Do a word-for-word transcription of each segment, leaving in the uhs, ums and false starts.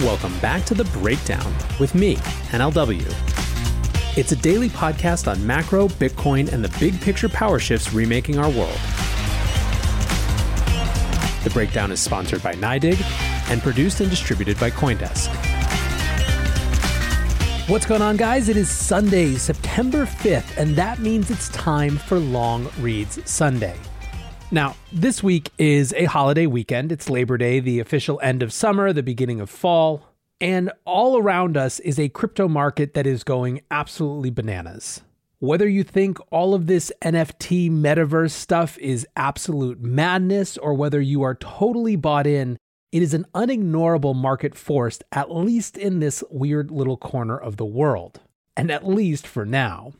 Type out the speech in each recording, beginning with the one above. Welcome back to The Breakdown with me, N L W. It's a daily podcast on macro, Bitcoin, and the big picture power shifts remaking our world. The Breakdown is sponsored by N Y D I G and produced and distributed by Coindesk. What's going on, guys? It is Sunday, September fifth, and that means it's time for Long Reads Sunday. Now, this week is a holiday weekend. It's Labor Day, the official end of summer, the beginning of fall, and all around us is a crypto market that is going absolutely bananas. Whether you think all of this N F T metaverse stuff is absolute madness or whether you are totally bought in, it is an unignorable market force, at least in this weird little corner of the world, and at least for now.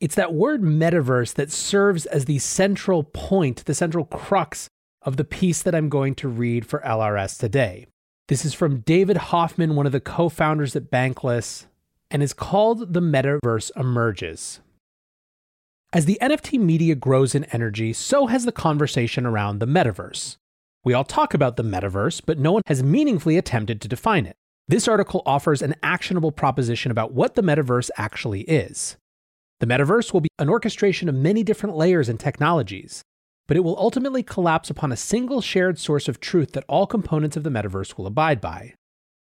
It's that word metaverse that serves as the central point, the central crux of the piece that I'm going to read for L R S today. This is from David Hoffman, one of the co-founders at Bankless, and is called The Metaverse Emerges. As the N F T media grows in energy, so has the conversation around the metaverse. We all talk about the metaverse, but no one has meaningfully attempted to define it. This article offers an actionable proposition about what the metaverse actually is. The metaverse will be an orchestration of many different layers and technologies, but it will ultimately collapse upon a single shared source of truth that all components of the metaverse will abide by.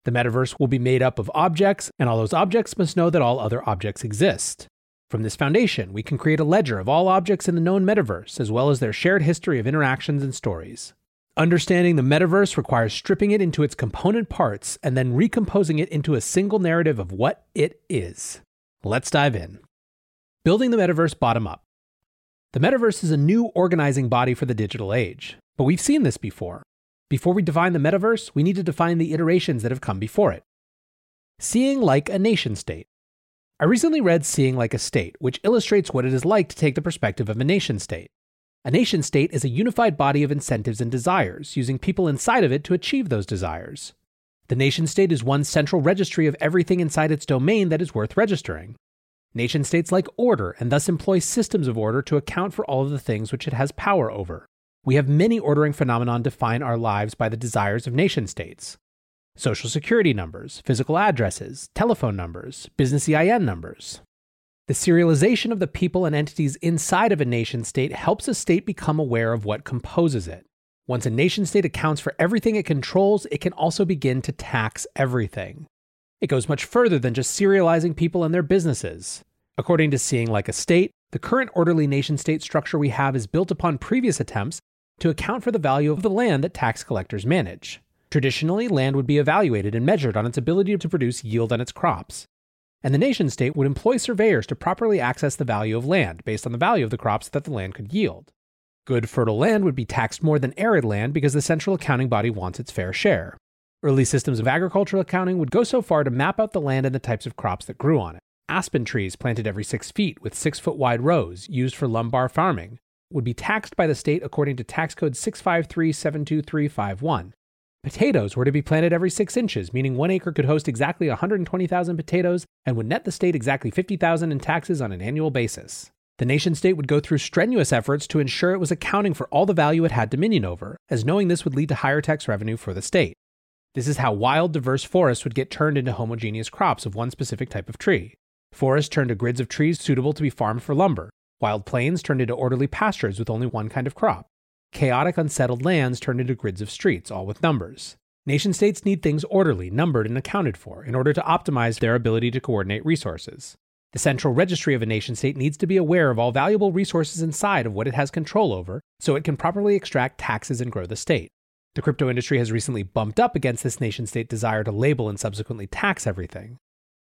The metaverse will be made up of objects, and all those objects must know that all other objects exist. From this foundation, we can create a ledger of all objects in the known metaverse, as well as their shared history of interactions and stories. Understanding the metaverse requires stripping it into its component parts and then recomposing it into a single narrative of what it is. Let's dive in. Building the metaverse bottom up. The metaverse is a new organizing body for the digital age, but we've seen this before. Before we define the metaverse, we need to define the iterations that have come before it. Seeing like a nation state. I recently read Seeing Like a State, which illustrates what it is like to take the perspective of a nation state. A nation state is a unified body of incentives and desires, using people inside of it to achieve those desires. The nation state is one central registry of everything inside its domain that is worth registering. Nation states like order and thus employ systems of order to account for all of the things which it has power over. We have many ordering phenomena define our lives by the desires of nation states. Social security numbers, physical addresses, telephone numbers, business E I N numbers. The serialization of the people and entities inside of a nation-state helps a state become aware of what composes it. Once a nation-state accounts for everything it controls, it can also begin to tax everything. It goes much further than just serializing people and their businesses. According to Seeing Like a State, the current orderly nation-state structure we have is built upon previous attempts to account for the value of the land that tax collectors manage. Traditionally, land would be evaluated and measured on its ability to produce yield on its crops, and the nation-state would employ surveyors to properly access the value of land based on the value of the crops that the land could yield. Good fertile land would be taxed more than arid land because the central accounting body wants its fair share. Early systems of agricultural accounting would go so far to map out the land and the types of crops that grew on it. Aspen trees planted every six feet with six-foot wide rows used for lumbar farming would be taxed by the state according to tax code six five three seven two three five one. Potatoes were to be planted every six inches, meaning one acre could host exactly one hundred twenty thousand potatoes and would net the state exactly fifty thousand dollars in taxes on an annual basis. The nation-state would go through strenuous efforts to ensure it was accounting for all the value it had dominion over, as knowing this would lead to higher tax revenue for the state. This is how wild, diverse forests would get turned into homogeneous crops of one specific type of tree. Forests turned to grids of trees suitable to be farmed for lumber. Wild plains turned into orderly pastures with only one kind of crop. Chaotic, unsettled lands turned into grids of streets, all with numbers. Nation-states need things orderly, numbered, and accounted for in order to optimize their ability to coordinate resources. The central registry of a nation-state needs to be aware of all valuable resources inside of what it has control over so it can properly extract taxes and grow the state. The crypto industry has recently bumped up against this nation-state desire to label and subsequently tax everything.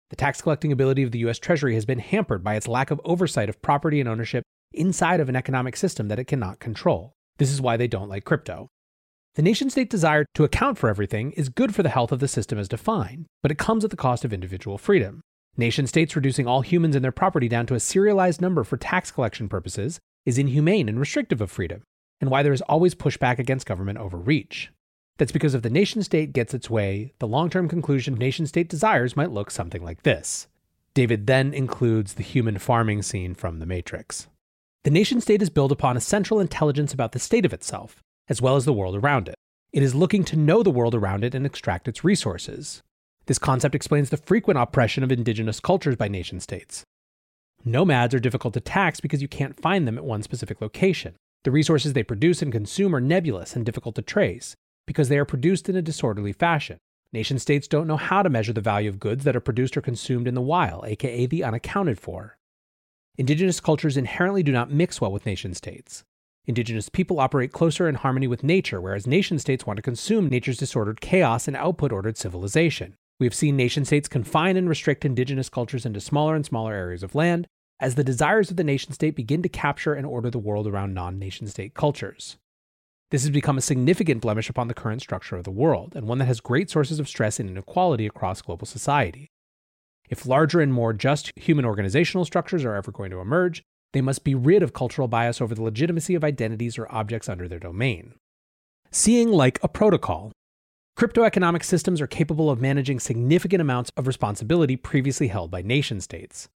The tax-collecting ability of the U S Treasury has been hampered by its lack of oversight of property and ownership inside of an economic system that it cannot control. This is why they don't like crypto. The nation-state desire to account for everything is good for the health of the system as defined, but it comes at the cost of individual freedom. Nation-states reducing all humans and their property down to a serialized number for tax collection purposes is inhumane and restrictive of freedom, and why there is always pushback against government overreach. That's because if the nation-state gets its way, the long-term conclusion of nation-state desires might look something like this. David then includes the human farming scene from The Matrix. The nation-state is built upon a central intelligence about the state of itself, as well as the world around it. It is looking to know the world around it and extract its resources. This concept explains the frequent oppression of indigenous cultures by nation-states. Nomads are difficult to tax because you can't find them at one specific location. The resources they produce and consume are nebulous and difficult to trace because they are produced in a disorderly fashion. Nation-states don't know how to measure the value of goods that are produced or consumed in the wild, aka the unaccounted for. Indigenous cultures inherently do not mix well with nation-states. Indigenous people operate closer in harmony with nature, whereas nation-states want to consume nature's disordered chaos and output-ordered civilization. We have seen nation-states confine and restrict indigenous cultures into smaller and smaller areas of land, as the desires of the nation-state begin to capture and order the world around non-nation-state cultures. This has become a significant blemish upon the current structure of the world, and one that has great sources of stress and inequality across global society. If larger and more just human organizational structures are ever going to emerge, they must be rid of cultural bias over the legitimacy of identities or objects under their domain. Seeing like a protocol. Cryptoeconomic systems are capable of managing significant amounts of responsibility previously held by nation-states,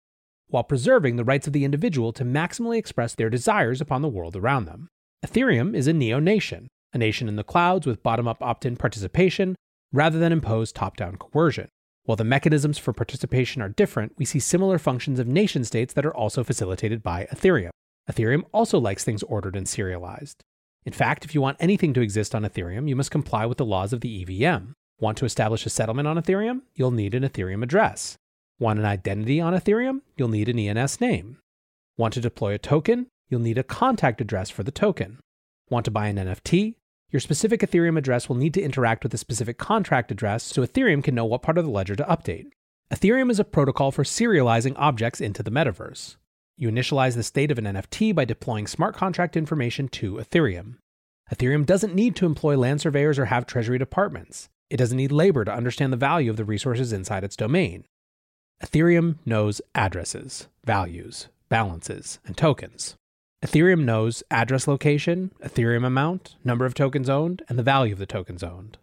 while preserving the rights of the individual to maximally express their desires upon the world around them. Ethereum is a neo-nation, a nation in the clouds with bottom-up opt-in participation rather than imposed top-down coercion. While the mechanisms for participation are different, we see similar functions of nation-states that are also facilitated by Ethereum. Ethereum also likes things ordered and serialized. In fact, if you want anything to exist on Ethereum, you must comply with the laws of the E V M. Want to establish a settlement on Ethereum? You'll need an Ethereum address. Want an identity on Ethereum? You'll need an E N S name. Want to deploy a token? You'll need a contact address for the token. Want to buy an N F T? Your specific Ethereum address will need to interact with a specific contract address so Ethereum can know what part of the ledger to update. Ethereum is a protocol for serializing objects into the metaverse. You initialize the state of an N F T by deploying smart contract information to Ethereum. Ethereum doesn't need to employ land surveyors or have treasury departments. It doesn't need labor to understand the value of the resources inside its domain. Ethereum knows addresses, values, balances, and tokens. Ethereum knows address location, Ethereum amount, number of tokens owned, and the value of the tokens owned.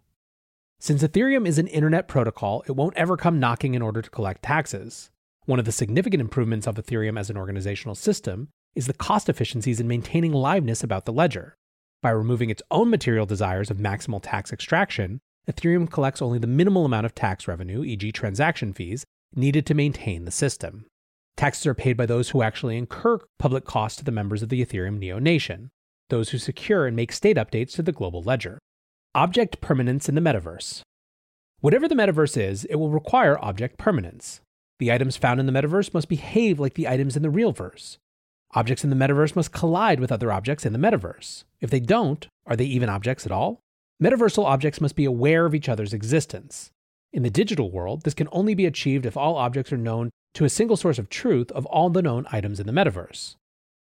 Since Ethereum is an internet protocol, it won't ever come knocking in order to collect taxes. One of the significant improvements of Ethereum as an organizational system is the cost efficiencies in maintaining liveness about the ledger. By removing its own material desires of maximal tax extraction, Ethereum collects only the minimal amount of tax revenue, for example transaction fees, needed to maintain the system. Taxes are paid by those who actually incur public costs to the members of the Ethereum neo-nation, those who secure and make state updates to the global ledger. Object permanence in the metaverse. Whatever the metaverse is, it will require object permanence. The items found in the metaverse must behave like the items in the real verse. Objects in the metaverse must collide with other objects in the metaverse. If they don't, are they even objects at all? Metaversal objects must be aware of each other's existence. In the digital world, this can only be achieved if all objects are known to a single source of truth of all the known items in the metaverse.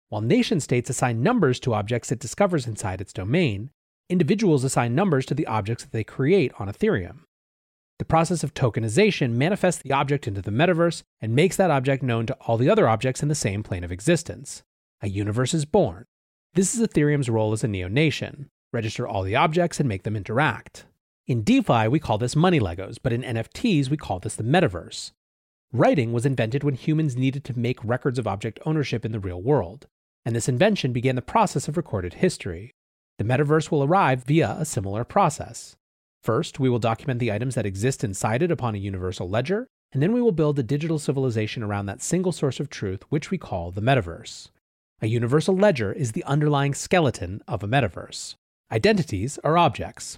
While nation-states assign numbers to objects it discovers inside its domain, individuals assign numbers to the objects that they create on Ethereum. The process of tokenization manifests the object into the metaverse and makes that object known to all the other objects in the same plane of existence. A universe is born. This is Ethereum's role as a neo-nation. Register all the objects and make them interact. In DeFi, we call this money Legos, but in N F Ts, we call this the metaverse. Writing was invented when humans needed to make records of object ownership in the real world, and this invention began the process of recorded history. The metaverse will arrive via a similar process. First, we will document the items that exist inside it upon a universal ledger, and then we will build a digital civilization around that single source of truth, which we call the metaverse. A universal ledger is the underlying skeleton of a metaverse. Identities are objects.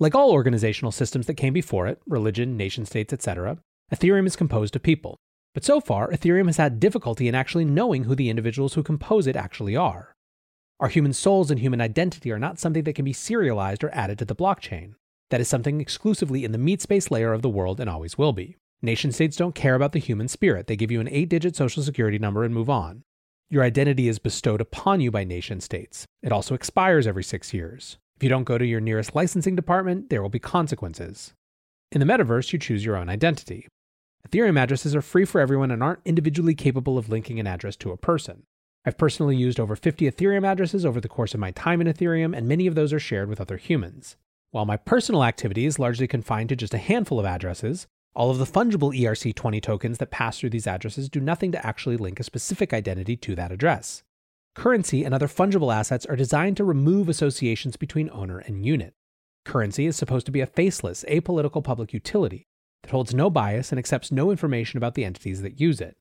Like all organizational systems that came before it, religion, nation-states, et cetera, Ethereum is composed of people. But so far, Ethereum has had difficulty in actually knowing who the individuals who compose it actually are. Our human souls and human identity are not something that can be serialized or added to the blockchain. That is something exclusively in the meat space layer of the world and always will be. Nation-states don't care about the human spirit. They give you an eight-digit social security number and move on. Your identity is bestowed upon you by nation-states. It also expires every six years. If you don't go to your nearest licensing department, there will be consequences. In the metaverse, you choose your own identity. Ethereum addresses are free for everyone and aren't individually capable of linking an address to a person. I've personally used over fifty Ethereum addresses over the course of my time in Ethereum, and many of those are shared with other humans. While my personal activity is largely confined to just a handful of addresses, all of the fungible E R C twenty tokens that pass through these addresses do nothing to actually link a specific identity to that address. Currency and other fungible assets are designed to remove associations between owner and unit. Currency is supposed to be a faceless, apolitical public utility. that holds no bias and accepts no information about the entities that use it.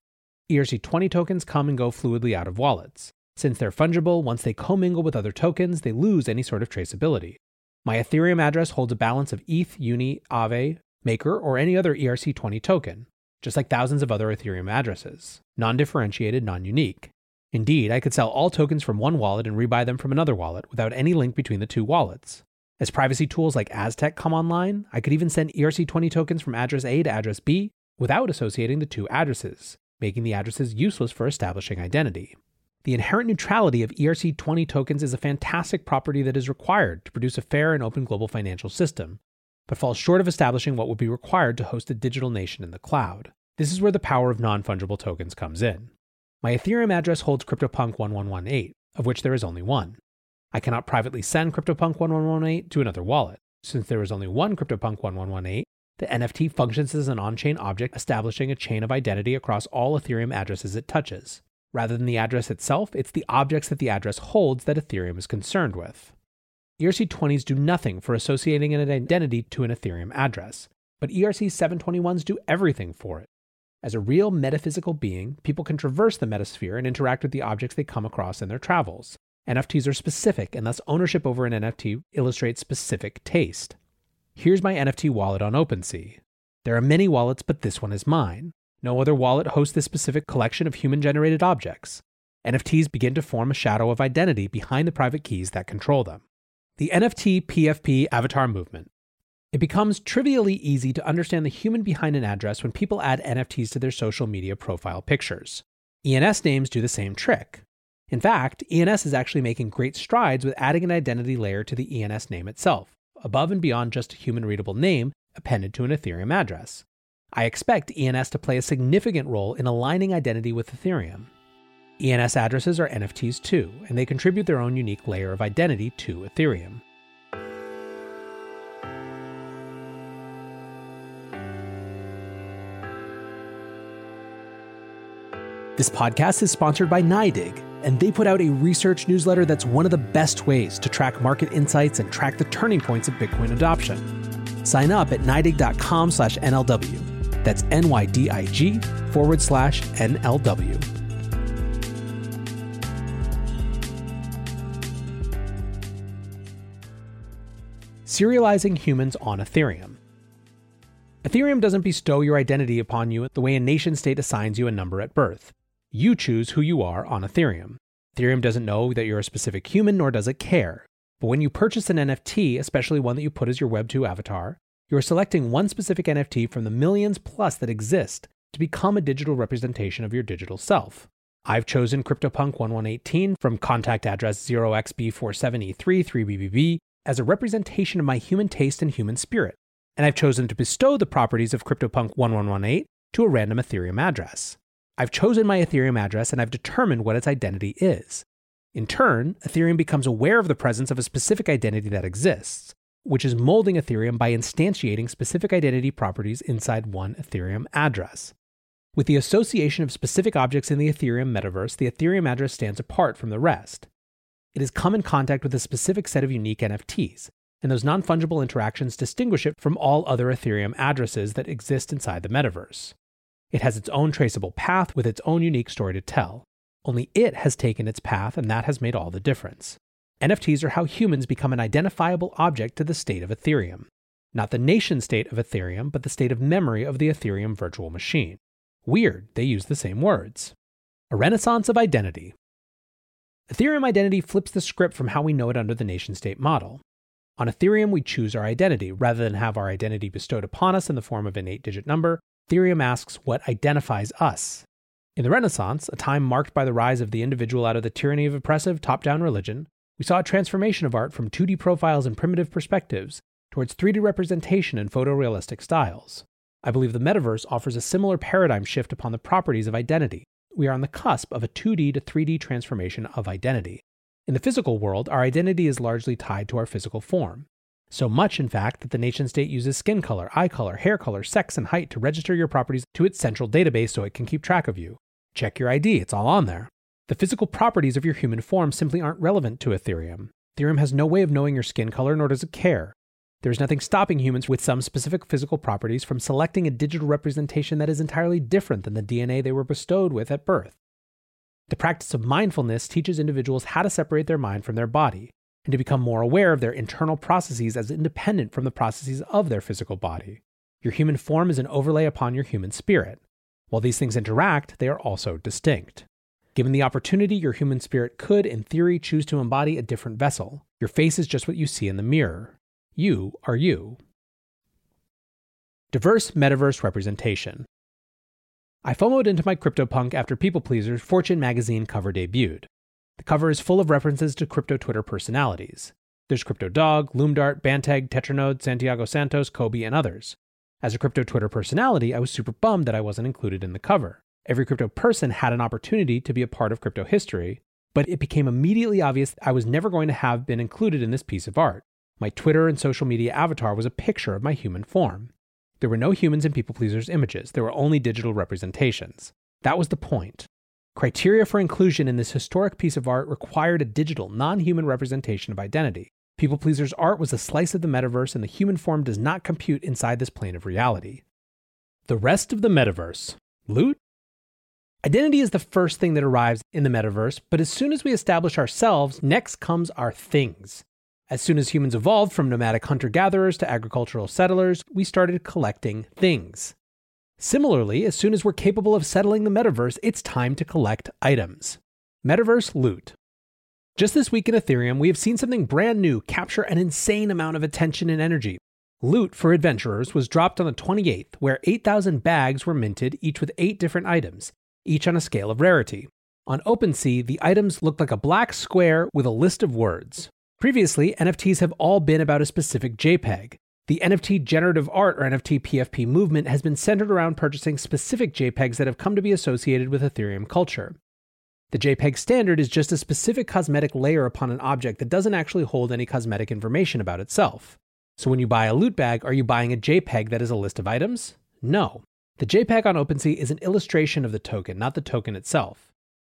E R C twenty tokens come and go fluidly out of wallets. Since they're fungible, once they commingle with other tokens, they lose any sort of traceability. My Ethereum address holds a balance of E T H, U N I, Aave, Maker, or any other E R C twenty token, just like thousands of other Ethereum addresses. Non-differentiated, non-unique. Indeed, I could sell all tokens from one wallet and rebuy them from another wallet without any link between the two wallets. As privacy tools like Aztec come online, I could even send E R C twenty tokens from address A to address B without associating the two addresses, making the addresses useless for establishing identity. The inherent neutrality of E R C twenty tokens is a fantastic property that is required to produce a fair and open global financial system, but falls short of establishing what would be required to host a digital nation in the cloud. This is where the power of non-fungible tokens comes in. My Ethereum address holds CryptoPunk one one one eight, of which there is only one. I cannot privately send CryptoPunk one one one eight to another wallet. Since there is only one CryptoPunk one one one eight, the N F T functions as an on-chain object establishing a chain of identity across all Ethereum addresses it touches. Rather than the address itself, it's the objects that the address holds that Ethereum is concerned with. E R C twenties do nothing for associating an identity to an Ethereum address, but E R C seven twenty-ones do everything for it. As a real metaphysical being, people can traverse the metasphere and interact with the objects they come across in their travels. N F Ts are specific, and thus ownership over an N F T illustrates specific taste. Here's my N F T wallet on OpenSea. There are many wallets, but this one is mine. No other wallet hosts this specific collection of human-generated objects. N F Ts begin to form a shadow of identity behind the private keys that control them. The N F T P F P avatar movement. It becomes trivially easy to understand the human behind an address when people add N F Ts to their social media profile pictures. E N S names do the same trick. In fact, E N S is actually making great strides with adding an identity layer to the E N S name itself, above and beyond just a human-readable name appended to an Ethereum address. I expect E N S to play a significant role in aligning identity with Ethereum. E N S addresses are N F Ts too, and they contribute their own unique layer of identity to Ethereum. This podcast is sponsored by N Y D I G, and they put out a research newsletter that's one of the best ways to track market insights and track the turning points of Bitcoin adoption. Sign up at nydig.com slash NLW. That's N-Y-D-I-G forward slash N-L-W. Serializing humans on Ethereum. Ethereum doesn't bestow your identity upon you the way a nation-state assigns you a number at birth. You choose who you are on Ethereum. Ethereum doesn't know that you're a specific human, nor does it care. But when you purchase an N F T, especially one that you put as your Web two avatar, you are selecting one specific N F T from the millions plus that exist to become a digital representation of your digital self. I've chosen CryptoPunk one one one eight from contact address zero x b four seven e three three b b b as a representation of my human taste and human spirit, and I've chosen to bestow the properties of CryptoPunk one one one eight to a random Ethereum address. I've chosen my Ethereum address and I've determined what its identity is. In turn, Ethereum becomes aware of the presence of a specific identity that exists, which is molding Ethereum by instantiating specific identity properties inside one Ethereum address. With the association of specific objects in the Ethereum metaverse, the Ethereum address stands apart from the rest. It has come in contact with a specific set of unique N F Ts, and those non-fungible interactions distinguish it from all other Ethereum addresses that exist inside the metaverse. It has its own traceable path with its own unique story to tell. Only it has taken its path, and that has made all the difference. N F Ts are how humans become an identifiable object to the state of Ethereum. Not the nation state of Ethereum, but the state of memory of the Ethereum virtual machine. Weird, they use the same words. A renaissance of identity. Ethereum identity flips the script from how we know it under the nation state model. On Ethereum, we choose our identity. Rather than have our identity bestowed upon us in the form of an eight-digit number, Ethereum asks what identifies us. In the Renaissance, a time marked by the rise of the individual out of the tyranny of oppressive top-down religion, we saw a transformation of art from two D profiles and primitive perspectives towards three D representation and photorealistic styles. I believe the metaverse offers a similar paradigm shift upon the properties of identity. We are on the cusp of a two D to three D transformation of identity. In the physical world, our identity is largely tied to our physical form. So much, in fact, that the nation-state uses skin color, eye color, hair color, sex, and height to register your properties to its central database so it can keep track of you. Check your I D, it's all on there. The physical properties of your human form simply aren't relevant to Ethereum. Ethereum has no way of knowing your skin color, nor does it care. There's nothing stopping humans with some specific physical properties from selecting a digital representation that is entirely different than the D N A they were bestowed with at birth. The practice of mindfulness teaches individuals how to separate their mind from their body, and to become more aware of their internal processes as independent from the processes of their physical body. Your human form is an overlay upon your human spirit. While these things interact, they are also distinct. Given the opportunity, your human spirit could, in theory, choose to embody a different vessel. Your face is just what you see in the mirror. You are you. Diverse metaverse representation. I FOMO'd into my CryptoPunk after People Pleaser's Fortune magazine cover debuted. The cover is full of references to crypto Twitter personalities. There's Crypto Dog, LoomDart, Banteg, Tetranode, Santiago Santos, Kobe, and others. As a crypto Twitter personality, I was super bummed that I wasn't included in the cover. Every crypto person had an opportunity to be a part of crypto history, but it became immediately obvious I was never going to have been included in this piece of art. My Twitter and social media avatar was a picture of my human form. There were no humans in People Pleaser's images. There were only digital representations. That was the point. Criteria for inclusion in this historic piece of art required a digital, non-human representation of identity. People Pleaser's art was a slice of the metaverse, and the human form does not compute inside this plane of reality. The rest of the metaverse. Loot? Identity is the first thing that arrives in the metaverse, but as soon as we establish ourselves, next comes our things. As soon as humans evolved from nomadic hunter-gatherers to agricultural settlers, we started collecting things. Similarly, as soon as we're capable of settling the metaverse, it's time to collect items. Metaverse loot. Just this week in Ethereum, we have seen something brand new capture an insane amount of attention and energy. Loot for Adventurers was dropped on the twenty-eighth, where eight thousand bags were minted, each with eight different items, each on a scale of rarity. On OpenSea, the items looked like a black square with a list of words. Previously, N F Ts have all been about a specific JPEG. The N F T generative art or N F T P F P movement has been centered around purchasing specific JPEGs that have come to be associated with Ethereum culture. The JPEG standard is just a specific cosmetic layer upon an object that doesn't actually hold any cosmetic information about itself. So when you buy a loot bag, are you buying a JPEG that is a list of items? No. The JPEG on OpenSea is an illustration of the token, not the token itself.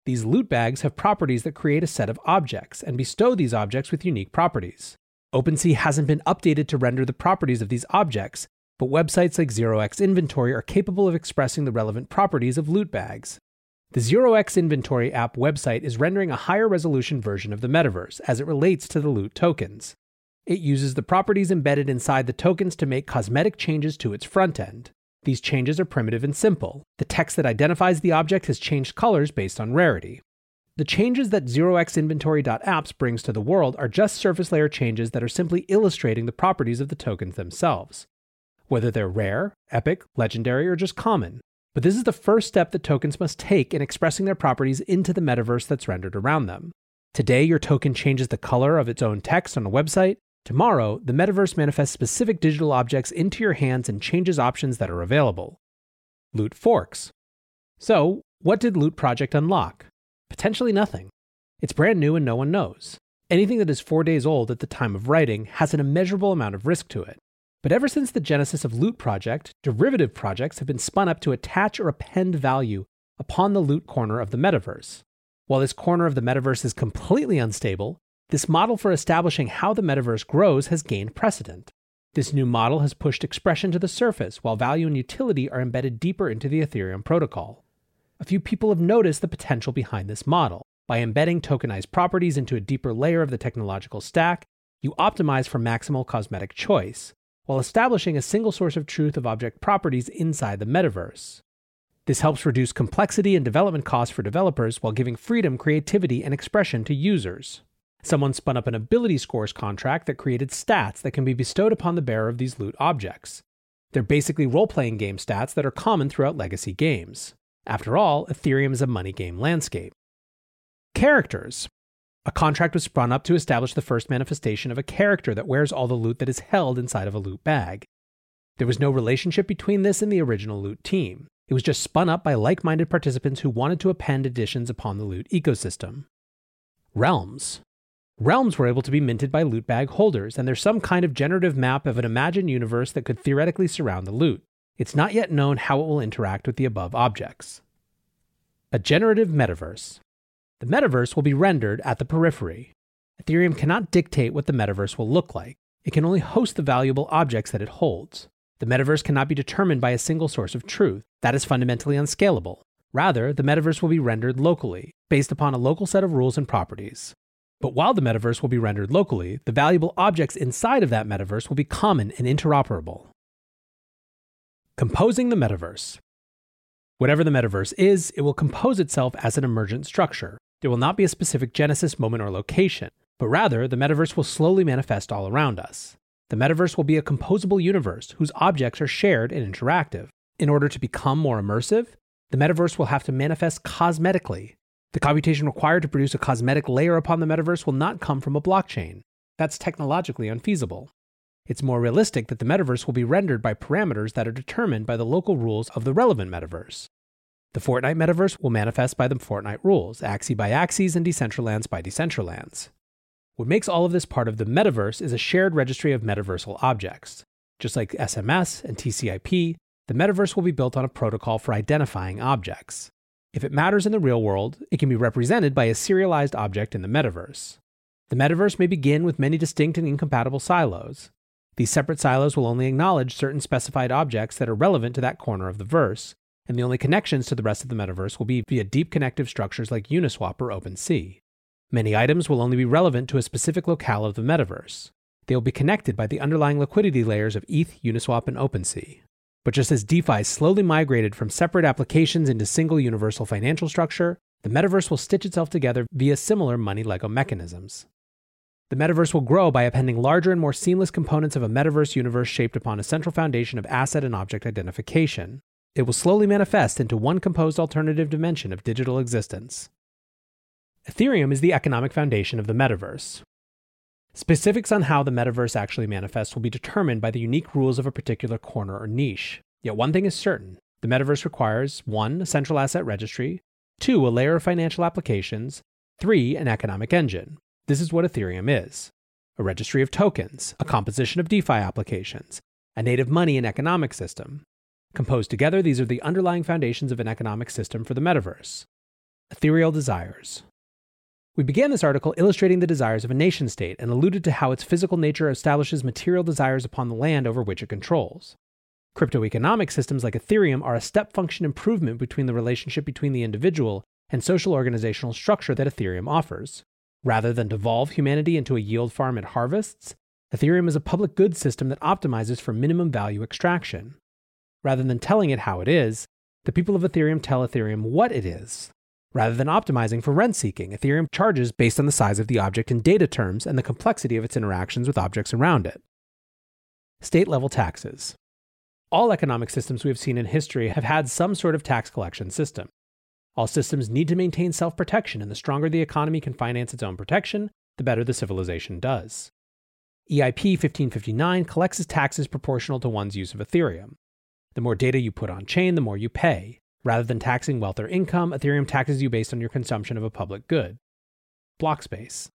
These loot bags have properties that create a set of objects and bestow these objects with unique properties. OpenSea hasn't been updated to render the properties of these objects, but websites like zero x Inventory are capable of expressing the relevant properties of loot bags. The zero x Inventory app website is rendering a higher resolution version of the metaverse as it relates to the loot tokens. It uses the properties embedded inside the tokens to make cosmetic changes to its front end. These changes are primitive and simple. The text that identifies the object has changed colors based on rarity. The changes that zero x inventory dot apps brings to the world are just surface layer changes that are simply illustrating the properties of the tokens themselves, whether they're rare, epic, legendary, or just common. But this is the first step that tokens must take in expressing their properties into the metaverse that's rendered around them. Today, your token changes the color of its own text on a website. Tomorrow, the metaverse manifests specific digital objects into your hands and changes options that are available. Loot forks. So, what did Loot Project unlock? Potentially nothing. It's brand new and no one knows. Anything that is four days old at the time of writing has an immeasurable amount of risk to it. But ever since the genesis of Loot Project, derivative projects have been spun up to attach or append value upon the loot corner of the metaverse. While this corner of the metaverse is completely unstable, this model for establishing how the metaverse grows has gained precedent. This new model has pushed expression to the surface, while value and utility are embedded deeper into the Ethereum protocol. A few people have noticed the potential behind this model. By embedding tokenized properties into a deeper layer of the technological stack, you optimize for maximal cosmetic choice, while establishing a single source of truth of object properties inside the metaverse. This helps reduce complexity and development costs for developers while giving freedom, creativity, and expression to users. Someone spun up an ability scores contract that created stats that can be bestowed upon the bearer of these loot objects. They're basically role-playing game stats that are common throughout legacy games. After all, Ethereum is a money game landscape. Characters. A contract was spun up to establish the first manifestation of a character that wears all the loot that is held inside of a loot bag. There was no relationship between this and the original loot team. It was just spun up by like-minded participants who wanted to append additions upon the loot ecosystem. Realms. Realms were able to be minted by loot bag holders, and there's some kind of generative map of an imagined universe that could theoretically surround the loot. It's not yet known how it will interact with the above objects. A generative metaverse. The metaverse will be rendered at the periphery. Ethereum cannot dictate what the metaverse will look like. It can only host the valuable objects that it holds. The metaverse cannot be determined by a single source of truth. That is fundamentally unscalable. Rather, the metaverse will be rendered locally, based upon a local set of rules and properties. But while the metaverse will be rendered locally, the valuable objects inside of that metaverse will be common and interoperable. Composing the metaverse. Whatever the metaverse is, it will compose itself as an emergent structure. There will not be a specific genesis moment or location, but rather, the metaverse will slowly manifest all around us. The metaverse will be a composable universe whose objects are shared and interactive. In order to become more immersive, the metaverse will have to manifest cosmetically. The computation required to produce a cosmetic layer upon the metaverse will not come from a blockchain. That's technologically unfeasible. It's more realistic that the metaverse will be rendered by parameters that are determined by the local rules of the relevant metaverse. The Fortnite metaverse will manifest by the Fortnite rules, Axie by Axies and Decentralands by Decentralands. What makes all of this part of the metaverse is a shared registry of metaversal objects. Just like S M S and T C I P, the metaverse will be built on a protocol for identifying objects. If it matters in the real world, it can be represented by a serialized object in the metaverse. The metaverse may begin with many distinct and incompatible silos. These separate silos will only acknowledge certain specified objects that are relevant to that corner of the verse, and the only connections to the rest of the metaverse will be via deep connective structures like Uniswap or OpenSea. Many items will only be relevant to a specific locale of the metaverse. They will be connected by the underlying liquidity layers of E T H, Uniswap, and OpenSea. But just as DeFi slowly migrated from separate applications into single universal financial structure, the metaverse will stitch itself together via similar money Lego mechanisms. The metaverse will grow by appending larger and more seamless components of a metaverse universe shaped upon a central foundation of asset and object identification. It will slowly manifest into one composed alternative dimension of digital existence. Ethereum is the economic foundation of the metaverse. Specifics on how the metaverse actually manifests will be determined by the unique rules of a particular corner or niche. Yet one thing is certain. The metaverse requires one a central asset registry, two a layer of financial applications, three an economic engine. This is what Ethereum is. A registry of tokens, a composition of DeFi applications, a native money and economic system. Composed together, these are the underlying foundations of an economic system for the metaverse. Ethereal desires. We began this article illustrating the desires of a nation-state and alluded to how its physical nature establishes material desires upon the land over which it controls. Crypto-economic systems like Ethereum are a step function improvement between the relationship between the individual and social organizational structure that Ethereum offers. Rather than devolve humanity into a yield farm it harvests, Ethereum is a public goods system that optimizes for minimum value extraction. Rather than telling it how it is, the people of Ethereum tell Ethereum what it is. Rather than optimizing for rent-seeking, Ethereum charges based on the size of the object in data terms and the complexity of its interactions with objects around it. State-level taxes. All economic systems we have seen in history have had some sort of tax collection system. All systems need to maintain self-protection, and the stronger the economy can finance its own protection, the better the civilization does. E I P fifteen fifty-nine collects taxes proportional to one's use of Ethereum. The more data you put on chain, the more you pay. Rather than taxing wealth or income, Ethereum taxes you based on your consumption of a public good. Block space.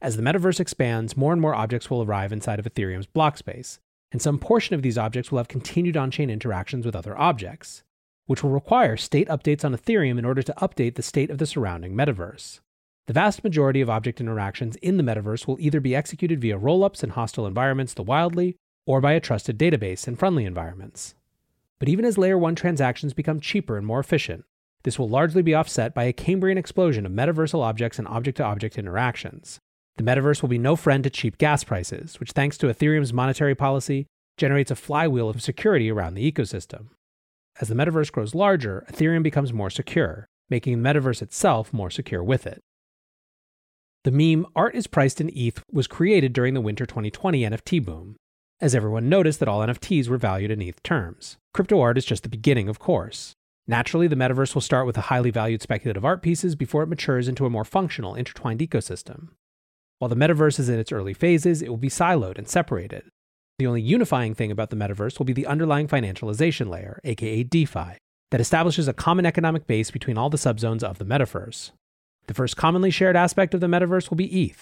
As the metaverse expands, more and more objects will arrive inside of Ethereum's block space, and some portion of these objects will have continued on-chain interactions with other objects, which will require state updates on Ethereum in order to update the state of the surrounding metaverse. The vast majority of object interactions in the metaverse will either be executed via rollups in hostile environments, the wildly, or by a trusted database in friendly environments. But even as Layer one transactions become cheaper and more efficient, this will largely be offset by a Cambrian explosion of metaversal objects and object-to-object interactions. The metaverse will be no friend to cheap gas prices, which thanks to Ethereum's monetary policy, generates a flywheel of security around the ecosystem. As the metaverse grows larger, Ethereum becomes more secure, making the metaverse itself more secure with it. The meme, "Art is priced in E T H," was created during the winter twenty twenty N F T boom, as everyone noticed that all N F Ts were valued in E T H terms. Crypto art is just the beginning, of course. Naturally, the metaverse will start with the highly valued speculative art pieces before it matures into a more functional, intertwined ecosystem. While the metaverse is in its early phases, it will be siloed and separated. The only unifying thing about the metaverse will be the underlying financialization layer, aka DeFi, that establishes a common economic base between all the subzones of the metaverse. The first commonly shared aspect of the metaverse will be E T H.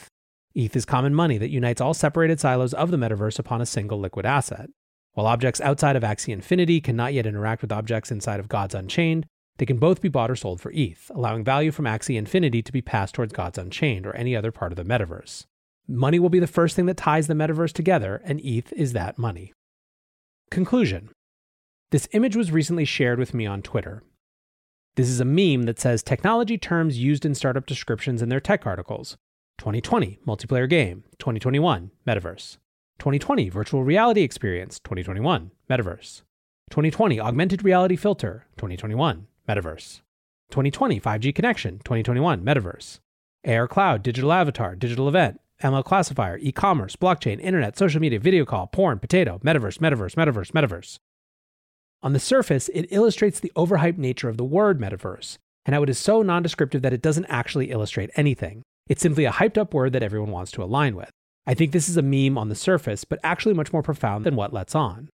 E T H is common money that unites all separated silos of the metaverse upon a single liquid asset. While objects outside of Axie Infinity cannot yet interact with objects inside of Gods Unchained, they can both be bought or sold for E T H, allowing value from Axie Infinity to be passed towards Gods Unchained or any other part of the metaverse. Money will be the first thing that ties the metaverse together, and E T H is that money. Conclusion. This image was recently shared with me on Twitter. This is a meme that says technology terms used in startup descriptions in their tech articles. twenty twenty, multiplayer game. twenty twenty-one, metaverse. twenty twenty, virtual reality experience. twenty twenty-one, metaverse. twenty twenty, augmented reality filter. twenty twenty-one, metaverse. twenty twenty, five G connection. twenty twenty-one, metaverse. A R cloud, digital avatar, digital event. M L classifier, e-commerce, blockchain, internet, social media, video call, porn, potato, metaverse, metaverse, metaverse, metaverse. On the surface, it illustrates the overhyped nature of the word metaverse, and how it is so nondescriptive that it doesn't actually illustrate anything. It's simply a hyped-up word that everyone wants to align with. I think this is a meme on the surface, but actually much more profound than what lets on.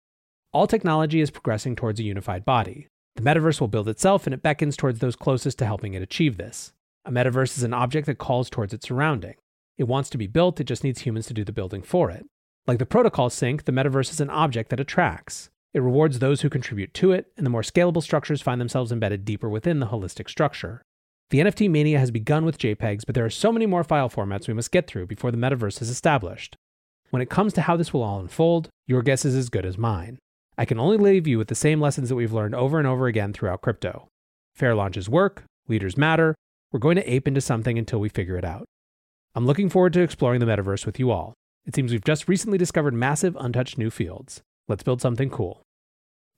All technology is progressing towards a unified body. The metaverse will build itself, and it beckons towards those closest to helping it achieve this. A metaverse is an object that calls towards its surrounding. It wants to be built, it just needs humans to do the building for it. Like the protocol sync, the metaverse is an object that attracts. It rewards those who contribute to it, and the more scalable structures find themselves embedded deeper within the holistic structure. The N F T mania has begun with JPEGs, but there are so many more file formats we must get through before the metaverse is established. When it comes to how this will all unfold, your guess is as good as mine. I can only leave you with the same lessons that we've learned over and over again throughout crypto. Fair launches work, leaders matter, we're going to ape into something until we figure it out. I'm looking forward to exploring the metaverse with you all. It seems we've just recently discovered massive, untouched new fields. Let's build something cool.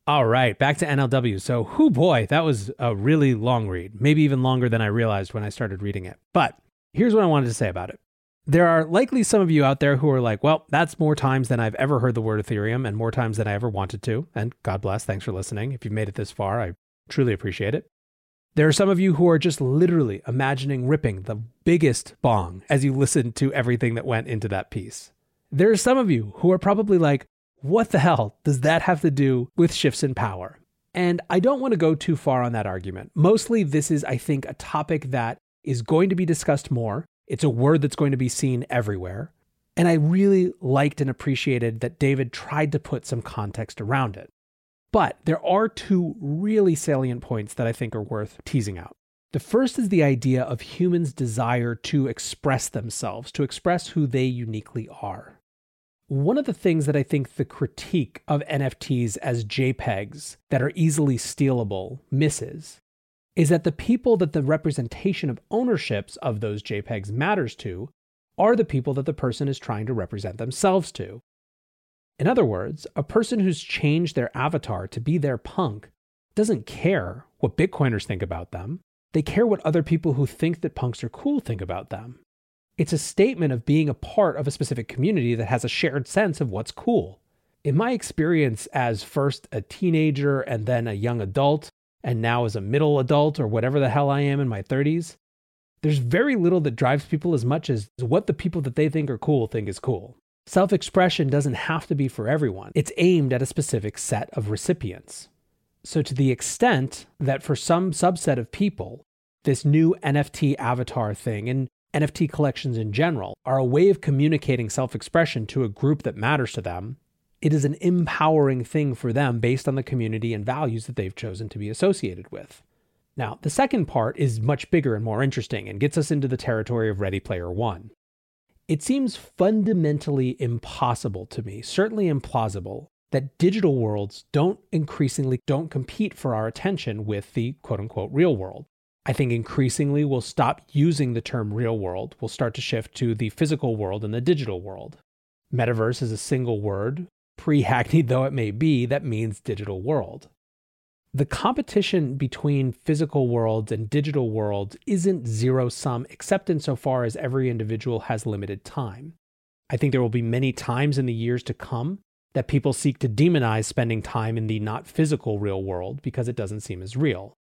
All right, back to N L W. So, whoo boy, that was a really long read, maybe even longer than I realized when I started reading it. But here's what I wanted to say about it. There are likely some of you out there who are like, well, that's more times than I've ever heard the word Ethereum and more times than I ever wanted to. And God bless, thanks for listening. If you've made it this far, I truly appreciate it. There are some of you who are just literally imagining ripping the biggest bong as you listen to everything that went into that piece. There are some of you who are probably like, what the hell does that have to do with shifts in power? And I don't want to go too far on that argument. Mostly this is, I think, a topic that is going to be discussed more. It's a word that's going to be seen everywhere. And I really liked and appreciated that David tried to put some context around it. But there are two really salient points that I think are worth teasing out. The first is the idea of humans' desire to express themselves, to express who they uniquely are. One of the things that I think the critique of N F Ts as JPEGs that are easily stealable misses is that the people that the representation of ownerships of those JPEGs matters to are the people that the person is trying to represent themselves to. In other words, a person who's changed their avatar to be their punk doesn't care what Bitcoiners think about them. They care what other people who think that punks are cool think about them. It's a statement of being a part of a specific community that has a shared sense of what's cool. In my experience as first a teenager and then a young adult, and now as a middle adult or whatever the hell I am in my thirties, there's very little that drives people as much as what the people that they think are cool think is cool. Self-expression doesn't have to be for everyone. It's aimed at a specific set of recipients. So to the extent that for some subset of people, this new N F T avatar thing and N F T collections in general are a way of communicating self-expression to a group that matters to them, it is an empowering thing for them based on the community and values that they've chosen to be associated with. Now, the second part is much bigger and more interesting and gets us into the territory of Ready Player One. It seems fundamentally impossible to me, certainly implausible, that digital worlds don't increasingly don't compete for our attention with the quote-unquote real world. I think increasingly we'll stop using the term real world. We'll start to shift to the physical world and the digital world. Metaverse is a single word, pre-hackneyed though it may be, that means digital world. The competition between physical worlds and digital worlds isn't zero-sum, except insofar as every individual has limited time. I think there will be many times in the years to come that people seek to demonize spending time in the not-physical real world because it doesn't seem as real.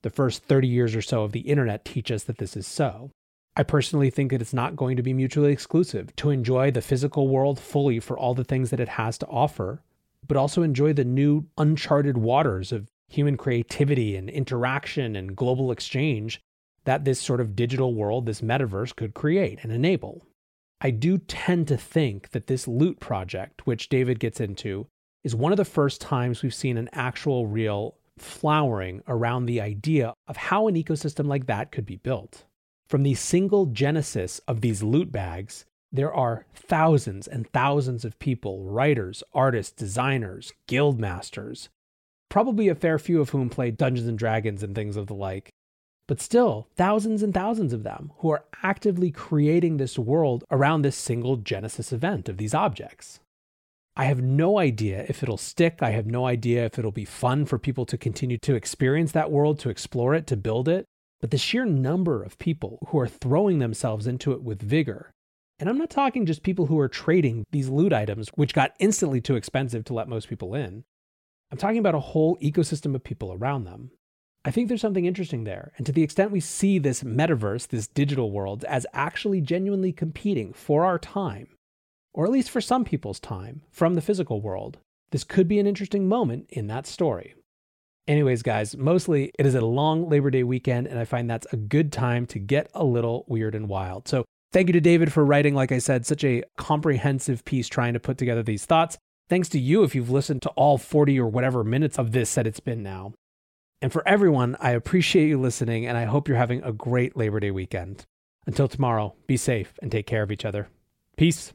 The first thirty years or so of the internet teach us that this is so. I personally think that it's not going to be mutually exclusive to enjoy the physical world fully for all the things that it has to offer, but also enjoy the new uncharted waters of human creativity and interaction and global exchange that this sort of digital world, this metaverse, could create and enable. I do tend to think that this Loot project, which David gets into, is one of the first times we've seen an actual real flowering around the idea of how an ecosystem like that could be built. From the single genesis of these loot bags There are thousands and thousands of people, writers, artists, designers, guild masters, probably a fair few of whom play Dungeons and Dragons and things of the like, but still thousands and thousands of them who are actively creating this world around this single genesis event of these objects. I have no idea if it'll stick. I have no idea if it'll be fun for people to continue to experience that world, to explore it, to build it. But the sheer number of people who are throwing themselves into it with vigor, and I'm not talking just people who are trading these loot items, which got instantly too expensive to let most people in. I'm talking about a whole ecosystem of people around them. I think there's something interesting there. And to the extent we see this metaverse, this digital world, as actually genuinely competing for our time, or at least for some people's time, from the physical world, this could be an interesting moment in that story. Anyways, guys, mostly it is a long Labor Day weekend, and I find that's a good time to get a little weird and wild. So thank you to David for writing, like I said, such a comprehensive piece trying to put together these thoughts. Thanks to you if you've listened to all forty or whatever minutes of this that it's been now. And for everyone, I appreciate you listening, and I hope you're having a great Labor Day weekend. Until tomorrow, be safe and take care of each other. Peace.